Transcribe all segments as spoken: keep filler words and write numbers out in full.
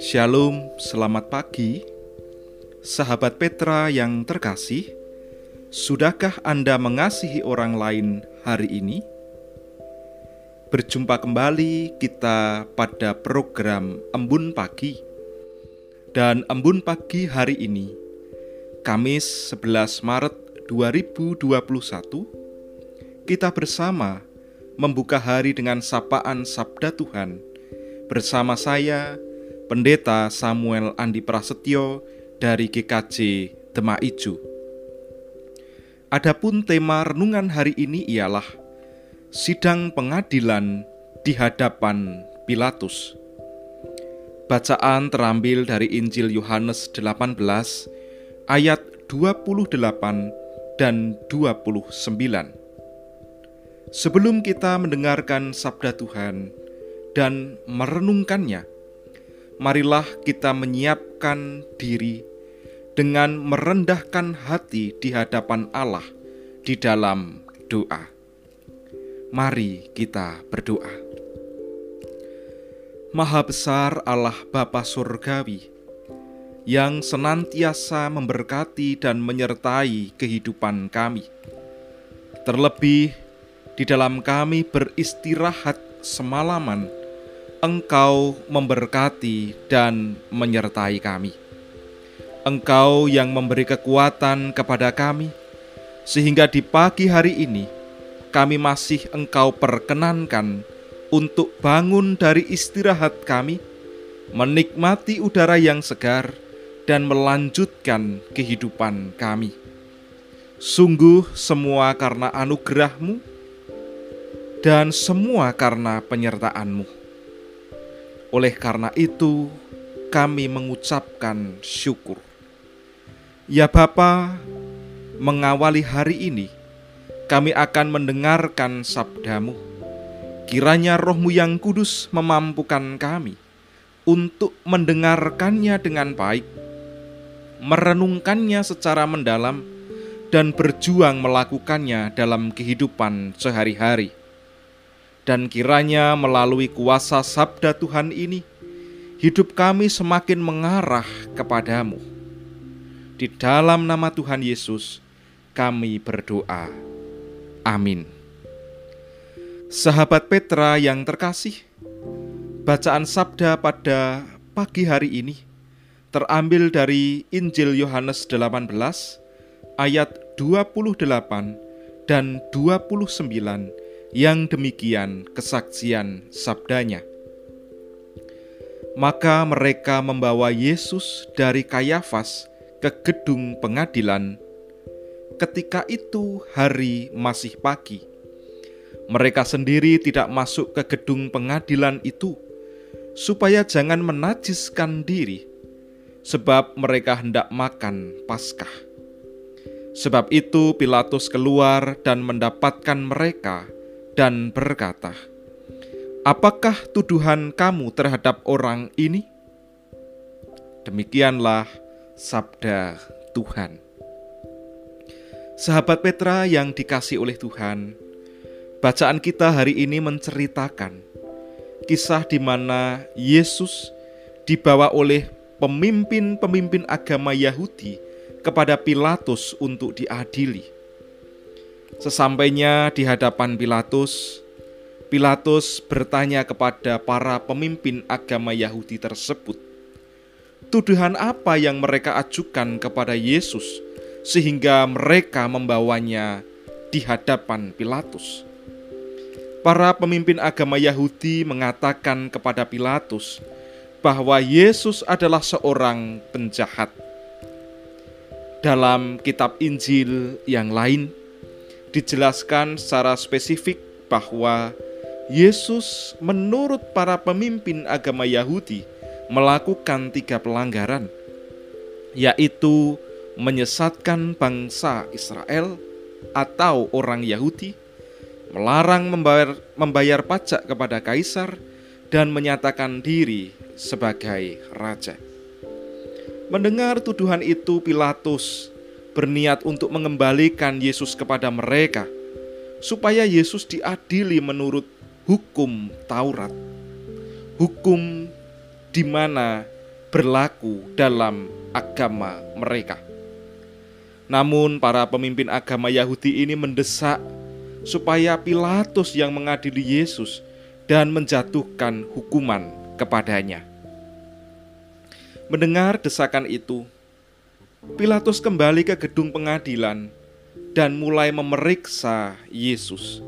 Shalom, selamat pagi sahabat Petra yang terkasih. Sudahkah Anda mengasihi orang lain hari ini? Berjumpa kembali kita pada program Embun Pagi. Dan Embun Pagi hari ini Kamis sebelas Maret dua ribu dua puluh satu kita bersama membuka hari dengan sapaan Sabda Tuhan bersama saya, Pendeta Samuel Andi Prasetyo dari G K J Demak Iju. Adapun tema renungan hari ini ialah Sidang Pengadilan di Hadapan Pilatus. Bacaan terambil dari Injil Yohanes delapan belas ayat dua puluh delapan dan dua puluh sembilan. Sebelum kita mendengarkan sabda Tuhan dan merenungkannya, marilah kita menyiapkan diri dengan merendahkan hati di hadapan Allah di dalam doa. Mari kita berdoa. Maha besar Allah Bapa surgawi, yang senantiasa memberkati dan menyertai kehidupan kami, terlebih di dalam kami beristirahat semalaman, Engkau memberkati dan menyertai kami. Engkau yang memberi kekuatan kepada kami, sehingga di pagi hari ini, kami masih Engkau perkenankan untuk bangun dari istirahat kami, menikmati udara yang segar, dan melanjutkan kehidupan kami. Sungguh semua karena anugerah-Mu, dan semua karena penyertaan-Mu. Oleh karena itu, kami mengucapkan syukur. Ya Bapa, mengawali hari ini, kami akan mendengarkan sabda-Mu. Kiranya Roh-Mu yang kudus memampukan kami untuk mendengarkannya dengan baik, merenungkannya secara mendalam, dan berjuang melakukannya dalam kehidupan sehari-hari. Dan kiranya melalui kuasa sabda Tuhan ini, hidup kami semakin mengarah kepadamu. Di dalam nama Tuhan Yesus, kami berdoa. Amin. Sahabat Petra yang terkasih, bacaan sabda pada pagi hari ini terambil dari Injil Yohanes delapan belas, ayat dua puluh delapan dan dua puluh sembilan, yang demikian kesaksian sabdanya. Maka mereka membawa Yesus dari Kayafas ke gedung pengadilan. Ketika itu hari masih pagi. Mereka sendiri tidak masuk ke gedung pengadilan itu, supaya jangan menajiskan diri, sebab mereka hendak makan Paskah. Sebab itu Pilatus keluar dan mendapatkan mereka dan berkata, "Apakah tuduhan kamu terhadap orang ini?" Demikianlah sabda Tuhan. Sahabat Petra yang dikasihi oleh Tuhan, bacaan kita hari ini menceritakan kisah di mana Yesus dibawa oleh pemimpin-pemimpin agama Yahudi kepada Pilatus untuk diadili. Sesampainya di hadapan Pilatus, Pilatus bertanya kepada para pemimpin agama Yahudi tersebut, tuduhan apa yang mereka ajukan kepada Yesus sehingga mereka membawanya di hadapan Pilatus. Para pemimpin agama Yahudi mengatakan kepada Pilatus bahwa Yesus adalah seorang penjahat. Dalam kitab Injil yang lain, dijelaskan secara spesifik bahwa Yesus menurut para pemimpin agama Yahudi melakukan tiga pelanggaran, yaitu menyesatkan bangsa Israel atau orang Yahudi, melarang membayar, membayar pajak kepada Kaisar, dan menyatakan diri sebagai raja. Mendengar tuduhan itu, Pilatus berniat untuk mengembalikan Yesus kepada mereka, supaya Yesus diadili menurut hukum Taurat, hukum di mana berlaku dalam agama mereka. Namun para pemimpin agama Yahudi ini mendesak supaya Pilatus yang mengadili Yesus dan menjatuhkan hukuman kepadanya. Mendengar desakan itu, Pilatus kembali ke gedung pengadilan dan mulai memeriksa Yesus.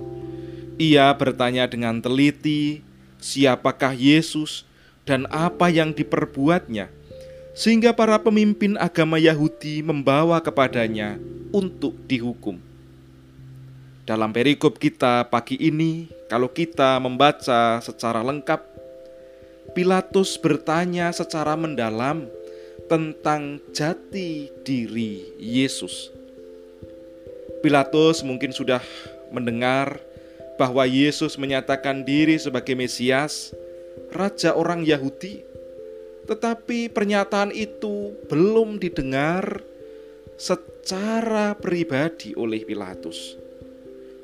Ia bertanya dengan teliti siapakah Yesus dan apa yang diperbuatnya, sehingga para pemimpin agama Yahudi membawa kepadanya untuk dihukum. Dalam perikop kita pagi ini, kalau kita membaca secara lengkap, Pilatus bertanya secara mendalam tentang jati diri Yesus. Pilatus mungkin sudah mendengar bahwa Yesus menyatakan diri sebagai Mesias, Raja orang Yahudi, tetapi pernyataan itu belum didengar secara pribadi oleh Pilatus.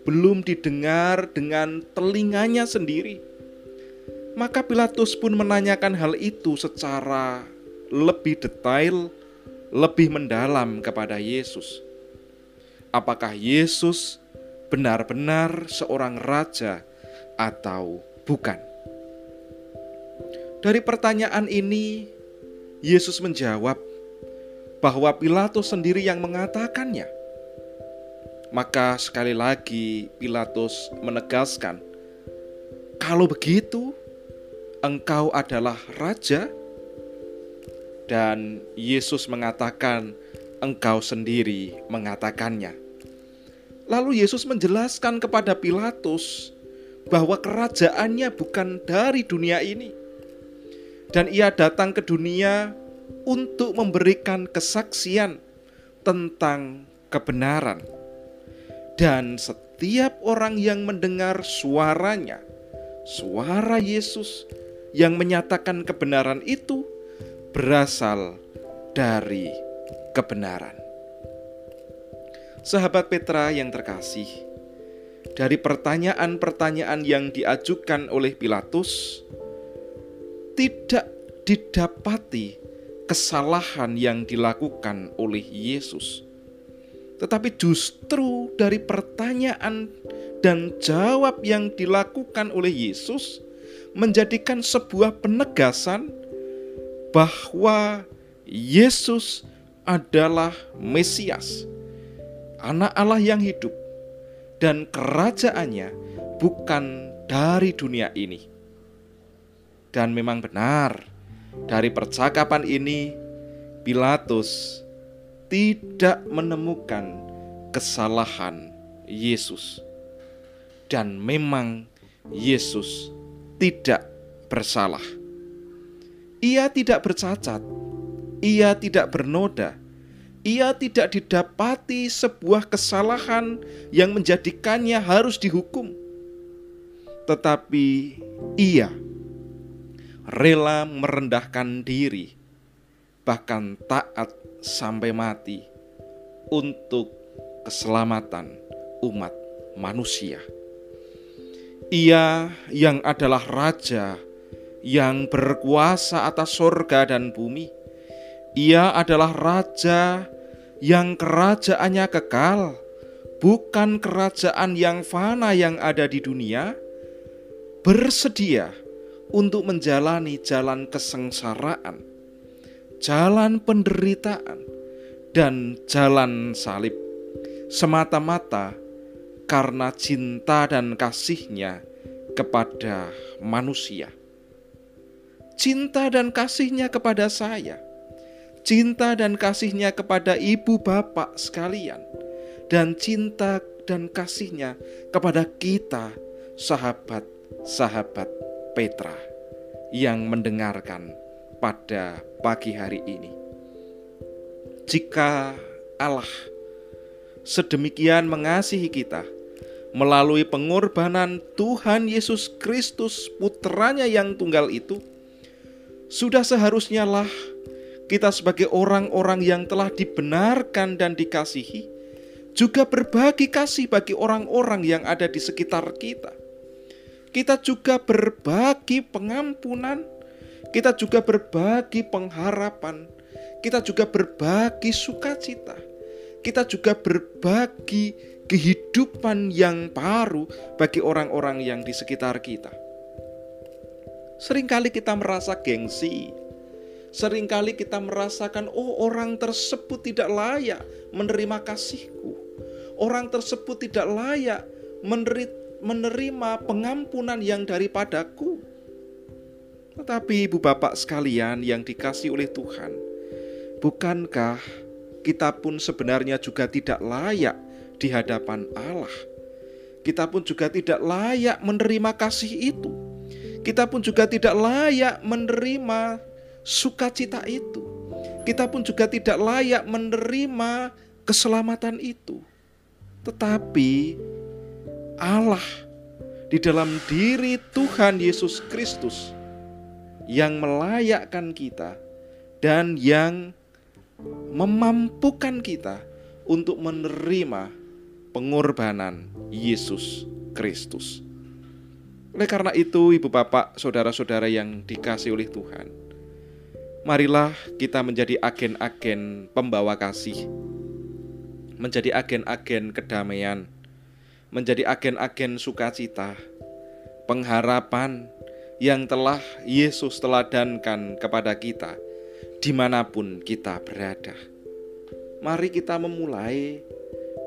Belum didengar dengan telinganya sendiri. Maka Pilatus pun menanyakan hal itu secara lebih detail, lebih mendalam kepada Yesus. Apakah Yesus benar-benar seorang raja atau bukan? Dari pertanyaan ini, Yesus menjawab bahwa Pilatus sendiri yang mengatakannya. Maka sekali lagi Pilatus menegaskan, kalau begitu, engkau adalah raja. Dan Yesus mengatakan, engkau sendiri mengatakannya. Lalu Yesus menjelaskan kepada Pilatus bahwa kerajaannya bukan dari dunia ini, dan ia datang ke dunia untuk memberikan kesaksian tentang kebenaran. Dan setiap orang yang mendengar suaranya, suara Yesus yang menyatakan kebenaran itu, berasal dari kebenaran. Sahabat Petra yang terkasih, dari pertanyaan-pertanyaan yang diajukan oleh Pilatus, tidak didapati kesalahan yang dilakukan oleh Yesus. Tetapi justru dari pertanyaan dan jawab yang dilakukan oleh Yesus menjadikan sebuah penegasan bahwa Yesus adalah Mesias, Anak Allah yang hidup, dan kerajaannya bukan dari dunia ini. Dan memang benar, dari percakapan ini Pilatus tidak menemukan kesalahan Yesus, dan memang Yesus tidak bersalah. Ia tidak bercacat, ia tidak bernoda, ia tidak didapati sebuah kesalahan yang menjadikannya harus dihukum. Tetapi ia rela merendahkan diri, bahkan taat sampai mati untuk keselamatan umat manusia. Ia yang adalah raja yang berkuasa atas surga dan bumi. Ia adalah raja yang kerajaannya kekal, bukan kerajaan yang fana yang ada di dunia. Bersedia untuk menjalani jalan kesengsaraan, jalan penderitaan, dan jalan salib, semata-mata karena cinta dan kasihnya kepada manusia. Cinta dan kasihnya kepada saya, cinta dan kasihnya kepada ibu bapak sekalian, dan cinta dan kasihnya kepada kita sahabat-sahabat Petra yang mendengarkan pada pagi hari ini. Jika Allah sedemikian mengasihi kita melalui pengorbanan Tuhan Yesus Kristus putranya yang tunggal itu, sudah seharusnya lah kita sebagai orang-orang yang telah dibenarkan dan dikasihi, juga berbagi kasih bagi orang-orang yang ada di sekitar kita. kita juga berbagi pengampunan, kita juga berbagi pengharapan, kita juga berbagi sukacita, kita juga berbagi kehidupan yang baru bagi orang-orang yang di sekitar kita. Seringkali kita merasa gengsi, seringkali kita merasakan, oh, orang tersebut tidak layak menerima kasihku, orang tersebut tidak layak menerima pengampunan yang daripadaku. Tetapi ibu bapak sekalian yang dikasihi oleh Tuhan, bukankah kita pun sebenarnya juga tidak layak di hadapan Allah? Kita pun juga tidak layak menerima kasih itu. Kita pun juga tidak layak menerima sukacita itu. Kita pun juga tidak layak menerima keselamatan itu. Tetapi Allah di dalam diri Tuhan Yesus Kristus yang melayakkan kita dan yang memampukan kita untuk menerima pengorbanan Yesus Kristus. Oleh karena itu, ibu bapak, saudara-saudara yang dikasihi oleh Tuhan, marilah kita menjadi agen-agen pembawa kasih, menjadi agen-agen kedamaian, menjadi agen-agen sukacita, pengharapan yang telah Yesus teladankan kepada kita dimanapun kita berada. Mari kita memulai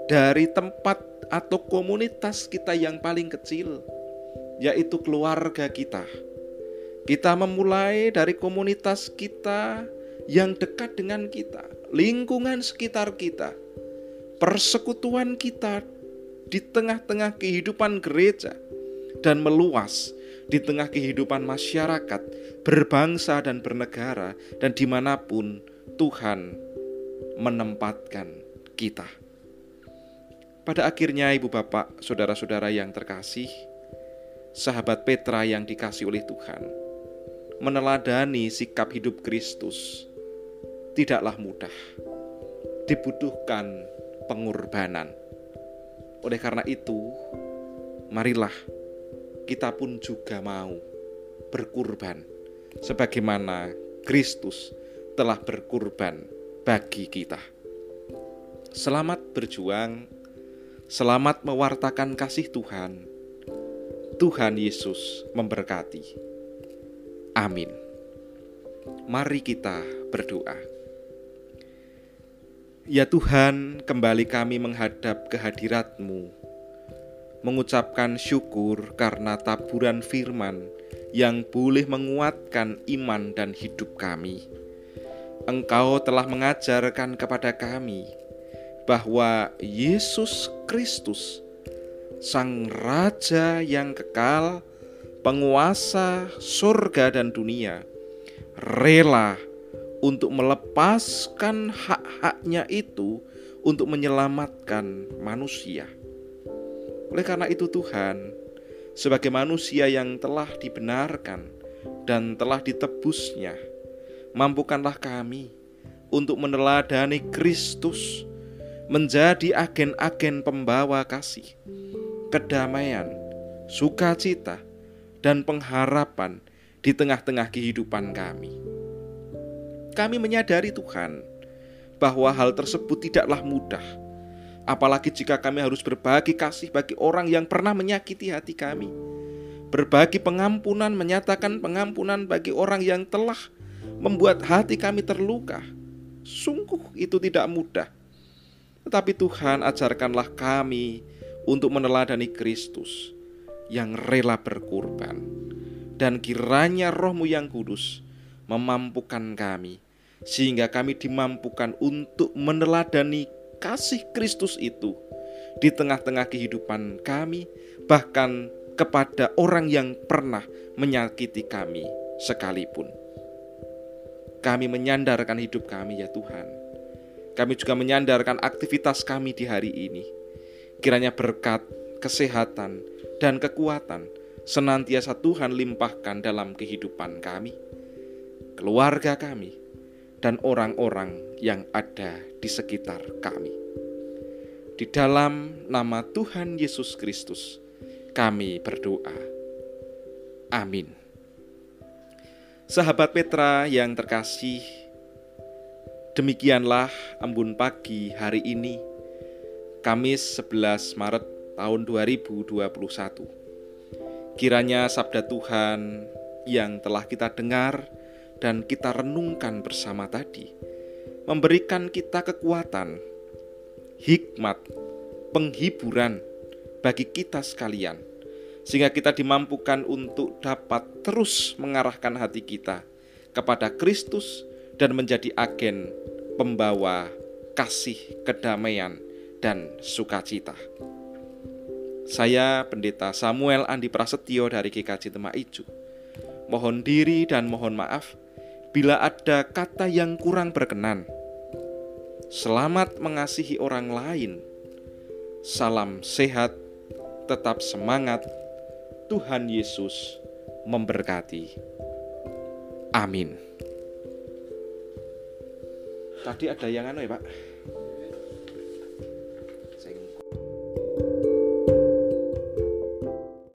dari tempat atau komunitas kita yang paling kecil, yaitu keluarga kita. Kita memulai dari komunitas kita yang dekat dengan kita, lingkungan sekitar kita, persekutuan kita di tengah-tengah kehidupan gereja, dan meluas di tengah kehidupan masyarakat, berbangsa dan bernegara, dan dimanapun Tuhan menempatkan kita. Pada akhirnya, ibu bapak, saudara-saudara yang terkasih, sahabat Petra yang dikasihi oleh Tuhan, meneladani sikap hidup Kristus tidaklah mudah. Dibutuhkan pengorbanan. Oleh karena itu, marilah kita pun juga mau berkorban sebagaimana Kristus telah berkorban bagi kita. Selamat berjuang, selamat mewartakan kasih Tuhan. Tuhan Yesus memberkati. Amin. Mari kita berdoa. Ya Tuhan, kembali kami menghadap ke hadirat-Mu, mengucapkan syukur karena taburan firman yang boleh menguatkan iman dan hidup kami. Engkau telah mengajarkan kepada kami bahwa Yesus Kristus, Sang Raja yang kekal, penguasa surga dan dunia, rela untuk melepaskan hak-haknya itu untuk menyelamatkan manusia. Oleh karena itu Tuhan, sebagai manusia yang telah dibenarkan dan telah ditebusnya, mampukanlah kami untuk meneladani Kristus, menjadi agen-agen pembawa kasih, kedamaian, sukacita, dan pengharapan di tengah-tengah kehidupan kami. Kami menyadari Tuhan bahwa hal tersebut tidaklah mudah, apalagi jika kami harus berbagi kasih bagi orang yang pernah menyakiti hati kami, berbagi pengampunan, menyatakan pengampunan bagi orang yang telah membuat hati kami terluka. Sungguh itu tidak mudah. Tetapi Tuhan, ajarkanlah kami untuk meneladani Kristus yang rela berkorban. Dan kiranya Roh-Mu yang kudus memampukan kami, sehingga kami dimampukan untuk meneladani kasih Kristus itu di tengah-tengah kehidupan kami, bahkan kepada orang yang pernah menyakiti kami sekalipun. Kami menyandarkan hidup kami, ya Tuhan. Kami juga menyandarkan aktivitas kami di hari ini. Kiranya berkat, kesehatan, dan kekuatan senantiasa Tuhan limpahkan dalam kehidupan kami, keluarga kami, dan orang-orang yang ada di sekitar kami. Di dalam nama Tuhan Yesus Kristus, kami berdoa. Amin. Sahabat Petra yang terkasih, demikianlah Embun Pagi hari ini, Kamis sebelas Maret tahun dua ribu dua puluh satu. Kiranya sabda Tuhan yang telah kita dengar dan kita renungkan bersama tadi memberikan kita kekuatan, hikmat, penghiburan bagi kita sekalian, sehingga kita dimampukan untuk dapat terus mengarahkan hati kita kepada Kristus dan menjadi agen pembawa kasih, kedamaian, dan sukacita. Saya Pendeta Samuel Andi Prasetyo dari G K J Demak Iju, mohon diri dan mohon maaf bila ada kata yang kurang berkenan. Selamat mengasihi orang lain. Salam sehat, tetap semangat. Tuhan Yesus memberkati. Amin. Tadi ada yang anu ya, Pak?